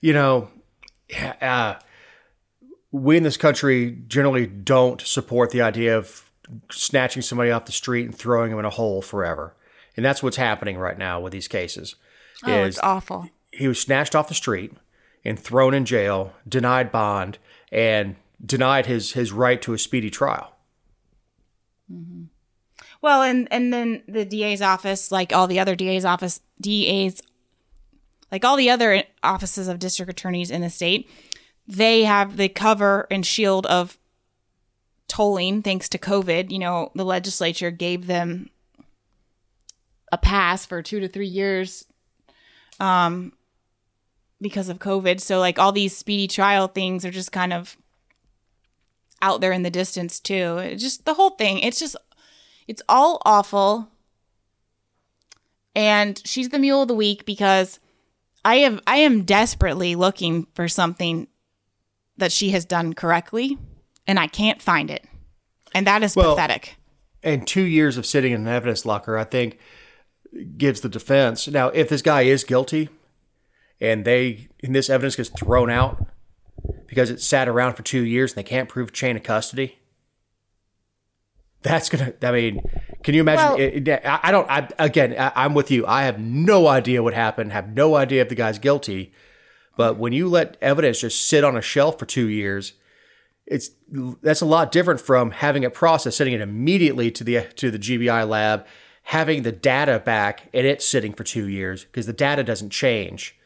You know, uh, we in this country generally don't support the idea of snatching somebody off the street and throwing them in a hole forever. And that's what's happening right now with these cases. Oh, it's awful. He was snatched off the street and thrown in jail, denied bond, and denied his, his right to a speedy trial. Mm-hmm. Well, and, and then the D A's office, like all the other D A's office, D A's, like all the other offices of district attorneys in the state, they have the cover and shield of tolling thanks to COVID. You know, the legislature gave them a pass for two to three years um, because of COVID. So, like, all these speedy trial things are just kind of out there in the distance, too. It just the whole thing. It's just, it's all awful. And she's the mule of the week because I have, I am desperately looking for something that she has done correctly, and I can't find it. And that is well, pathetic. And two years of sitting in an evidence locker, I think, gives the defense. Now, if this guy is guilty and they and this evidence gets thrown out because it sat around for two years and they can't prove chain of custody, that's going to, I mean, can you imagine? Well, I, I don't, I, again, I, I'm with you. I have no idea what happened, have no idea if the guy's guilty. But when you let evidence just sit on a shelf for two years, it's that's a lot different from having it processed, sending it immediately to the to the G B I lab, having the data back, and it's sitting for two years because the data doesn't change.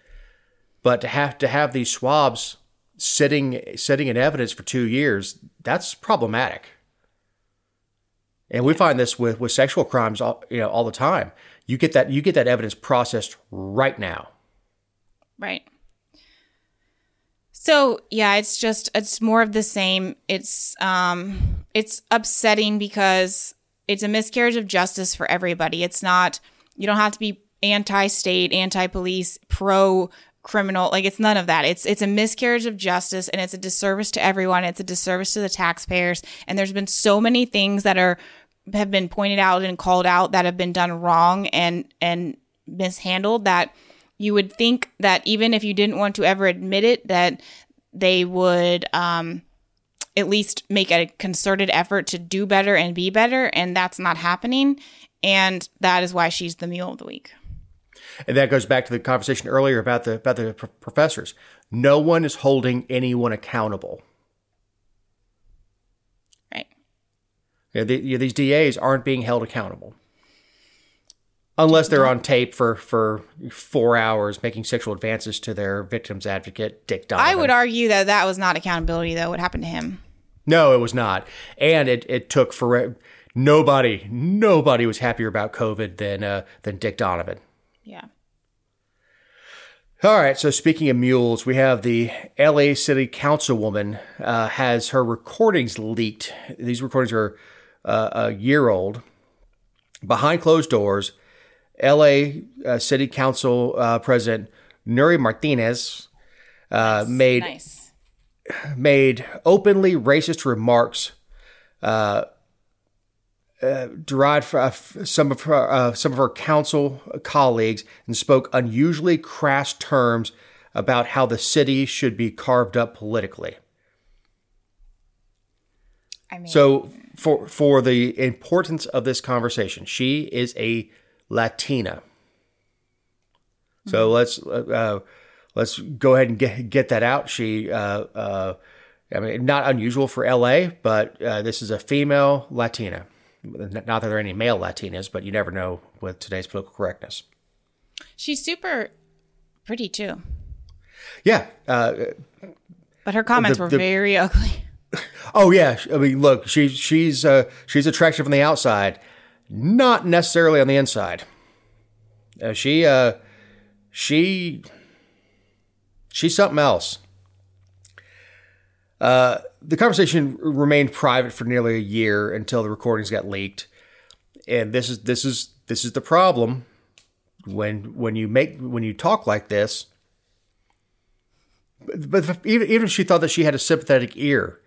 But to have to have these swabs sitting sitting in evidence for two years, that's problematic. And we find this with, with sexual crimes, all, you know, all the time. You get that you get that evidence processed right now. Right. So, yeah, it's just, it's more of the same. It's um, it's upsetting because it's a miscarriage of justice for everybody. It's not, you don't have to be anti-state, anti-police, pro-criminal. Like, it's none of that. It's it's a miscarriage of justice, and it's a disservice to everyone. It's a disservice to the taxpayers. And there's been so many things that are have been pointed out and called out that have been done wrong and and mishandled that you would think that even if you didn't want to ever admit it, that they would um, at least make a concerted effort to do better and be better. And that's not happening. And that is why she's the mule of the week. And that goes back to the conversation earlier about the about the pro- professors. No one is holding anyone accountable. Right. Yeah, the, yeah, these D A's aren't being held accountable. Unless they're on tape for, for four hours making sexual advances to their victim's advocate, Dick Donovan. I would argue that that was not accountability, though, what happened to him. No, it was not. And it, it took for nobody, nobody was happier about COVID than uh, than Dick Donovan. Yeah. All right. So speaking of mules, we have the L A City Councilwoman uh, has her recordings leaked. These recordings are uh, a year old. Behind closed doors, L A Uh, City Council uh, President Nuri Martinez uh, nice, made nice. made openly racist remarks uh, uh, derived from some of her uh, some of her council colleagues and spoke unusually crass terms about how the city should be carved up politically. I mean, so for for the importance of this conversation, she is a Latina. So mm-hmm. let's uh, let's go ahead and get get that out. She, uh, uh, I mean, not unusual for L A, but uh, this is a female Latina. Not that there are any male Latinas, but you never know with today's political correctness. She's super pretty too. Yeah, uh, but her comments the, were the, very ugly. Oh yeah, I mean, look, she she's uh, she's attractive on the outside, not necessarily on the inside. Uh, she uh, she she's something else. Uh, the conversation remained private for nearly a year until the recordings got leaked, and this is this is this is the problem when when you make when you talk like this. But, but even even if she thought that she had a sympathetic ear,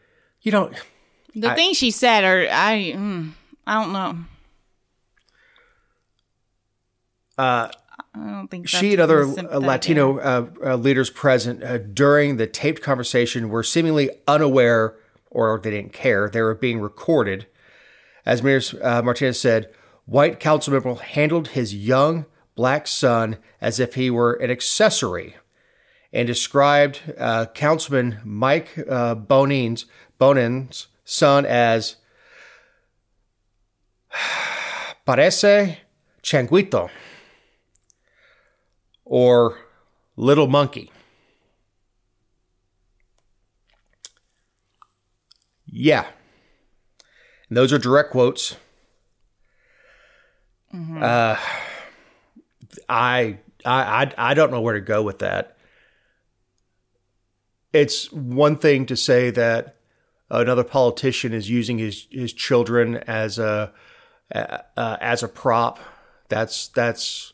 you don't. The I, things she said are I mm, I don't know. Uh, I don't think that's she and other Latino uh, uh, leaders present uh, during the taped conversation were seemingly unaware, or they didn't care, they were being recorded. As Mayor uh, Martinez said, white council member handled his young black son as if he were an accessory, and described uh, Councilman Mike uh, Bonin's, Bonin's son as parece changuito, or little monkey. Yeah. And those are direct quotes. Mm-hmm. Uh, I, I, I don't know where to go with that. It's one thing to say that another politician is using his, his children as a uh, as a prop. That's that's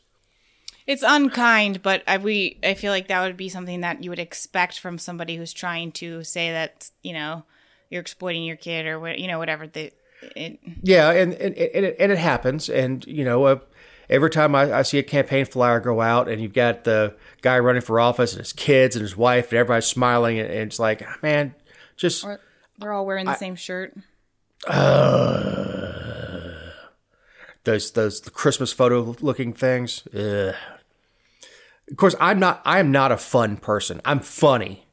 it's unkind, but I we I feel like that would be something that you would expect from somebody who's trying to say that, you know, you're exploiting your kid or what, you know, whatever the it. Yeah, and and and it, and it happens, and you know. Uh, Every time I, I see a campaign flyer go out and you've got the guy running for office and his kids and his wife and everybody's smiling and, and it's like, man, just... Or they're all wearing I, the same shirt. Uh, those those the Christmas photo-looking things. Ugh. Of course, I'm not I am not a fun person. I'm funny.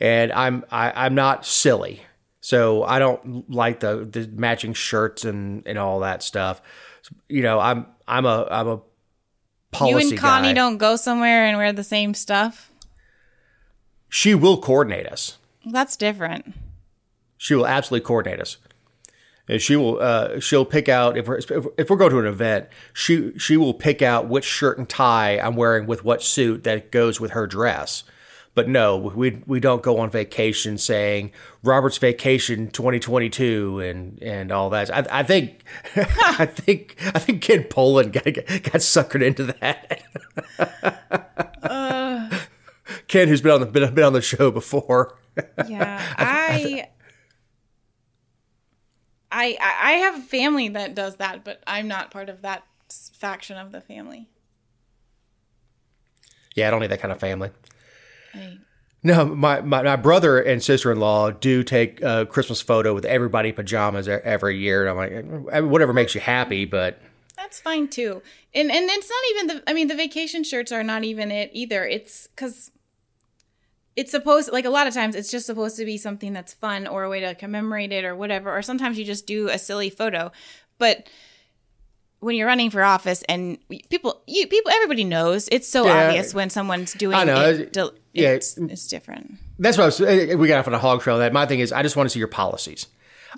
And I'm, I, I'm not silly. So I don't like the, the matching shirts and, and all that stuff. You know, I'm... I'm a I'm a policy guy. You and Connie guy. Don't go somewhere and wear the same stuff? She will coordinate us. That's different. She will absolutely coordinate us. And she will uh, she'll pick out if we're if we're going to an event, she she will pick out which shirt and tie I'm wearing with what suit that goes with her dress. But no, we we don't go on vacation saying Robert's Vacation twenty twenty-two and, and all that. I, I think I think I think Kid Poland got got suckered into that. uh, Ken, who's been on the been, been on the show before. Yeah, I, I I I have a family that does that, but I'm not part of that faction of the family. Yeah, I don't need that kind of family. Right. No, my, my, my brother and sister-in-law do take a Christmas photo with everybody in pajamas every year. And I'm like, whatever makes you happy, but... That's fine, too. And and it's not even the... I mean, the vacation shirts are not even it either. It's because it's supposed... Like, a lot of times, it's just supposed to be something that's fun or a way to commemorate it or whatever. Or sometimes you just do a silly photo. But... When you're running for office and people, you people, everybody knows it's so yeah, obvious when someone's doing I know. it. Del- yeah. it's, it's different. That's what I was, we got off on a hog trail. That my thing is, I just want to see your policies.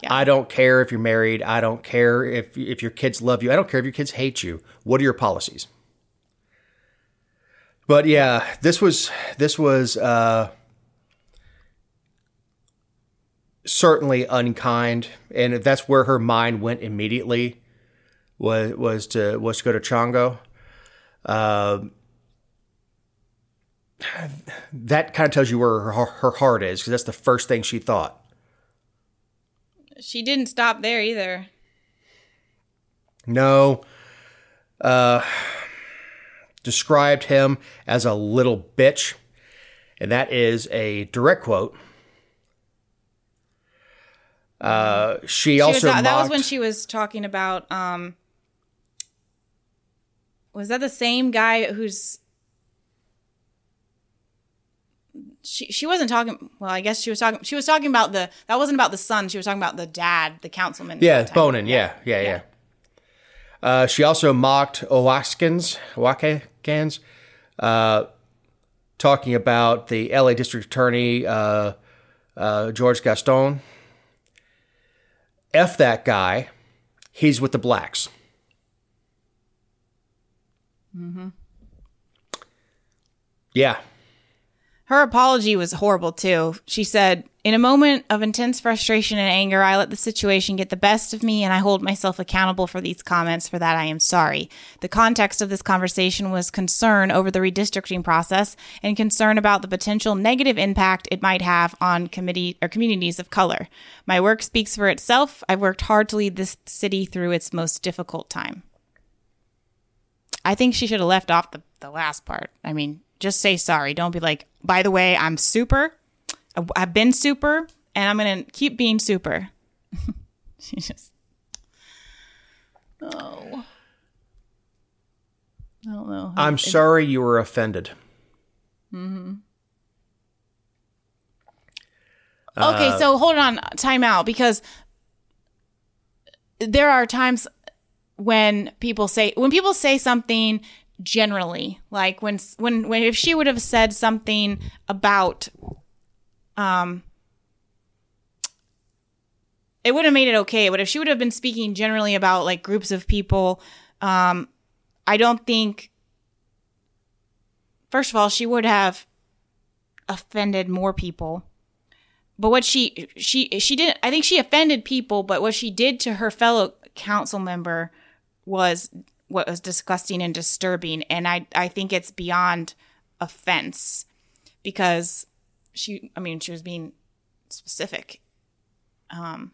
Yeah. I don't care if you're married. I don't care if if your kids love you. I don't care if your kids hate you. What are your policies? But yeah, this was this was uh, certainly unkind, and that's where her mind went immediately. Was was to was to go to Chongo. Uh, that kind of tells you where her, her heart is, because that's the first thing she thought. She didn't stop there either. No. Uh, described him as a little bitch. And that is a direct quote. Uh, she, she also was, mocked, that was when she was talking about, um, was that the same guy who's, she, she wasn't talking, well, I guess she was talking, she was talking about the, that wasn't about the son. She was talking about the dad, the councilman. Yeah. Bonin. Yeah. Yeah. Yeah. yeah. Uh, she also mocked Oaxacans, Oaxacans, uh, talking about the L A District Attorney, uh, uh, George Gaston. F that guy. He's with the blacks. Mm-hmm. Yeah. Her apology was horrible, too. She said, "In a moment of intense frustration and anger, I let the situation get the best of me, and I hold myself accountable for these comments. For that, I am sorry. The context of this conversation was concern over the redistricting process and concern about the potential negative impact it might have on committee or communities of color. My work speaks for itself. I've worked hard to lead this city through its most difficult time." I think she should have left off the, the last part. I mean, just say sorry. Don't be like, by the way, I'm super. I've been super, and I'm going to keep being super. She just, oh, I don't know. I'm sorry you were offended. Mm-hmm. Uh, okay, so hold on, time out, because there are times when people say, when people say something generally, like when, when, when, if she would have said something about, Um, it would have made it okay, but if she would have been speaking generally about like groups of people, um, I don't think, first of all, she would have offended more people. But what she, she, she didn't, I think she offended people, but what she did to her fellow council member was what was disgusting and disturbing. And I, I think it's beyond offense because She, I mean, she was being specific. Um,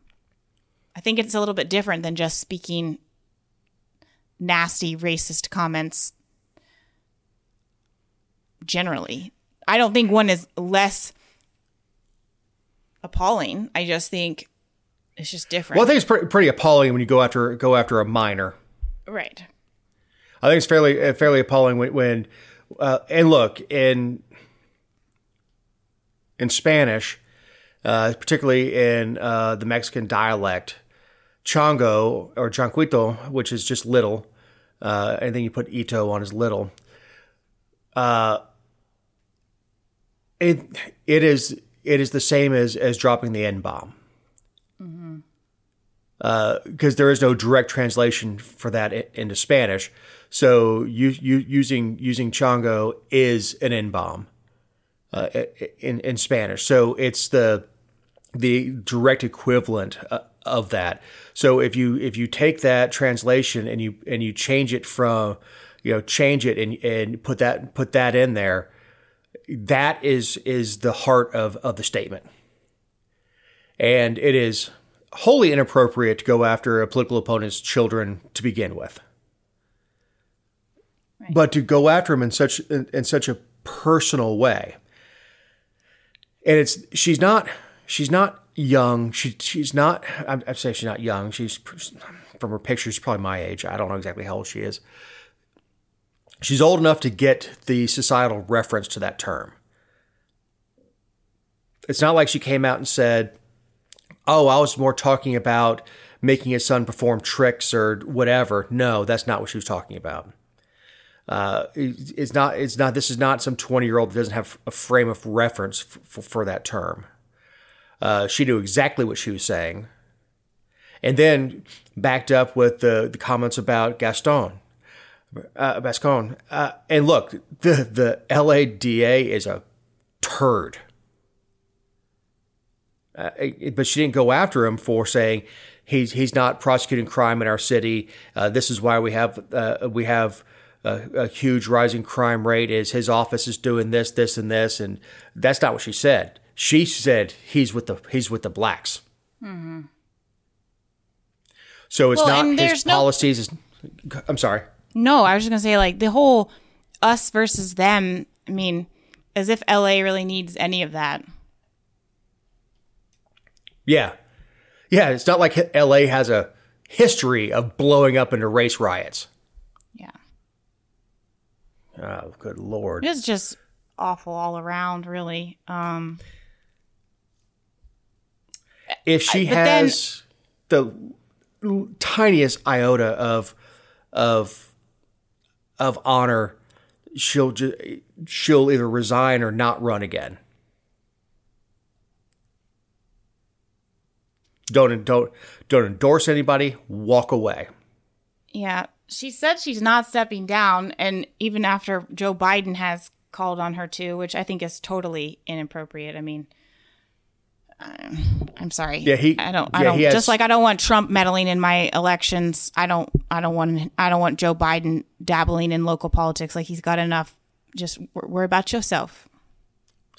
I think it's a little bit different than just speaking nasty, racist comments generally. I don't think one is less appalling. I just think it's just different. Well, I think it's pretty, pretty appalling when you go after go after a minor. Right. I think it's fairly fairly appalling when, when uh, and look, in... in Spanish, uh, particularly in uh, the Mexican dialect, chango or chanquito, which is just little, uh, anything you put ito on is little. Uh, it it is it is the same as as dropping the N bomb, because mm-hmm. uh, there is no direct translation for that into Spanish. So you, you using using chango is an N bomb. Uh, in in Spanish, so it's the the direct equivalent uh, of that. So if you if you take that translation and you and you change it from you know change it and and put that put that in there, that is is the heart of of the statement, and it is wholly inappropriate to go after a political opponent's children to begin with. Right. But to go after him in such in, in such a personal way. And it's she's not she's not young. She she's not. I'd say she's not young. She's from her picture, she's probably my age. I don't know exactly how old she is. She's old enough to get the societal reference to that term. It's not like she came out and said, "Oh, I was more talking about making his son perform tricks or whatever." No, that's not what she was talking about. Uh, it's not, it's not, this is not some twenty year old that doesn't have a frame of reference f- f- for that term. Uh, she knew exactly what she was saying. And then backed up with the, the comments about Gaston, uh, Bascon. Uh, and look, the, the L A D A is a turd. Uh, it, but she didn't go after him for saying he's, he's not prosecuting crime in our city. Uh, this is why we have, uh, we have, A, a huge rising crime rate is his office is doing this, this, and this, and that's not what she said. She said he's with the he's with the blacks. Mm-hmm. So it's well, not his policies. No, I'm sorry. No, I was just going to say, like, the whole us versus them, I mean, as if L A really needs any of that. Yeah. Yeah, it's not like L A has a history of blowing up into race riots. Yeah. Oh, good Lord. It's just awful all around, really. Um, if she I, has then, the tiniest iota of of of honor, she'll ju- she'll either resign or not run again. Don't don't don't endorse anybody. Walk away. Yeah, she said she's not stepping down, and even after Joe Biden has called on her too, which I think is totally inappropriate. I mean, I'm, I'm sorry. Yeah, he. I don't. I yeah, don't. Has, just like I don't want Trump meddling in my elections. I don't. I don't want. I don't want Joe Biden dabbling in local politics. Like he's got enough. Just worry about yourself.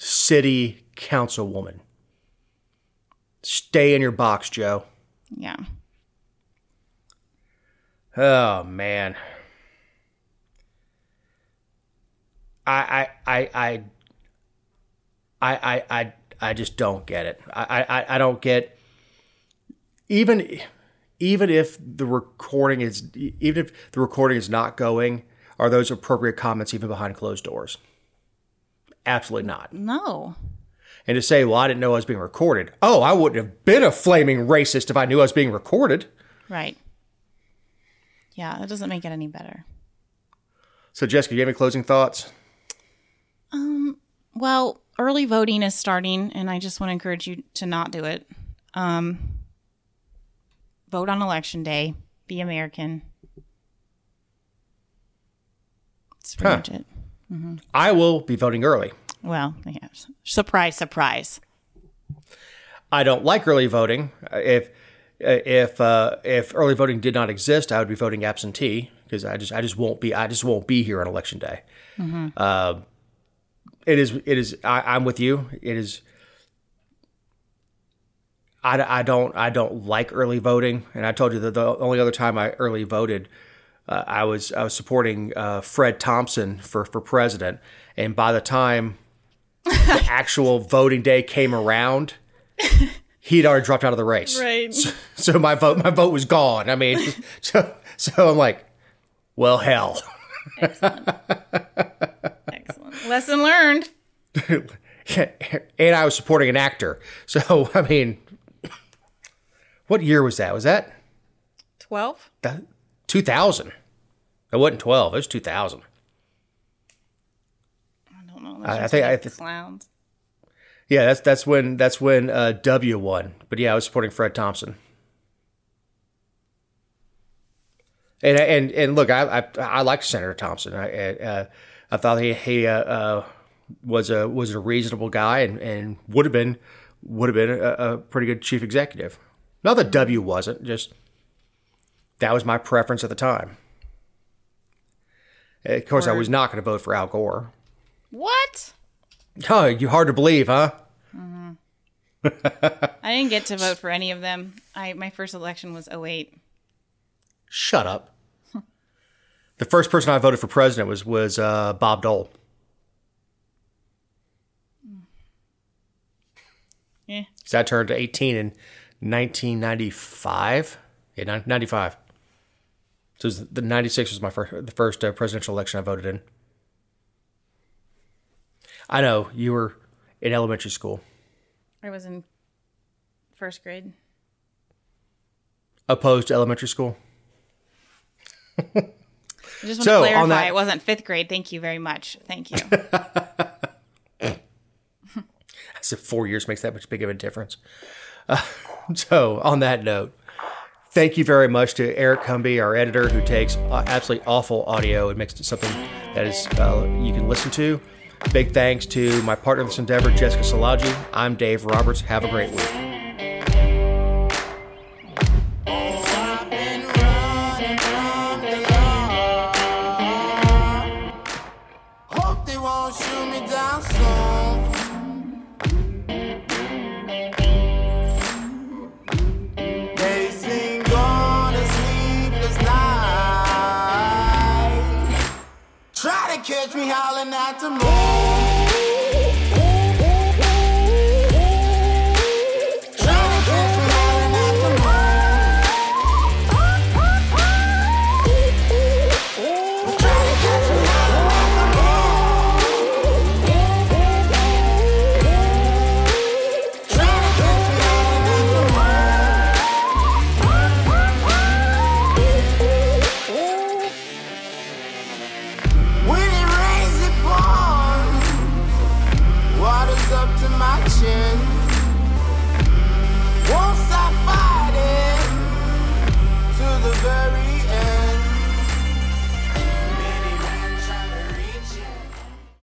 City councilwoman. Stay in your box, Joe. Yeah. Oh man. I I I I I I just don't get it. I I, I don't get even even if the recording is even if the recording is not going, are those appropriate comments even behind closed doors? Absolutely not. No. And to say, well, I didn't know I was being recorded. Oh, I wouldn't have been a flaming racist if I knew I was being recorded. Right. Yeah, that doesn't make it any better. So, Jessica, do you have any closing thoughts? Um. Well, early voting is starting, and I just want to encourage you to not do it. Um. Vote on Election Day. Be American. That's pretty huh. much it. Mm-hmm. I will be voting early. Well, yeah. Surprise, surprise. I don't like early voting. If if uh, if early voting did not exist, I would be voting absentee because I just I just won't be I just won't be here on election day. Mm-hmm. Uh, it is it is I, I'm with you. It is. I, I don't I don't like early voting, and I told you that the only other time I early voted. Uh, I was I was supporting uh, Fred Thompson for, for president, and by the time the actual voting day came around, he'd already dropped out of the race. Right. So, so my vote my vote was gone. I mean, so so I'm like, well, hell. Excellent. Excellent. Lesson learned. And I was supporting an actor. So I mean, what year was that? Was that twelve? That two thousand. It wasn't twelve. It was two thousand. I don't know. I, I think I th- clowns. Yeah, that's that's when that's when uh, W won. But yeah, I was supporting Fred Thompson. And and and look, I I, I like Senator Thompson. I uh, I thought he he uh, uh, was a was a reasonable guy and, and would have been would have been a, a pretty good chief executive. Not that W wasn't, just. That was my preference at the time. Of course, Word. I was not going to vote for Al Gore. What? Oh, you're hard to believe, huh? Mm-hmm. I didn't get to vote for any of them. I my first election was oh eight. Shut up. The first person I voted for president was was uh, Bob Dole. Yeah. So I turned eighteen in nineteen ninety-five. Yeah, ninety-five. So the ninety-six was my first, the first uh, presidential election I voted in. I know you were in elementary school. I was in first grade. Opposed to elementary school. I just want so, to clarify, that- it wasn't fifth grade. Thank you very much. Thank you. I said four years makes that much big of a difference. Uh, so on that note. Thank you very much to Eric Cumby, our editor, who takes uh, absolutely awful audio and makes it something that is uh, you can listen to. Big thanks to my partner in this endeavor, Jessica Salagi. I'm Dave Roberts. Have a great week. Gonna catch me howling at the moon.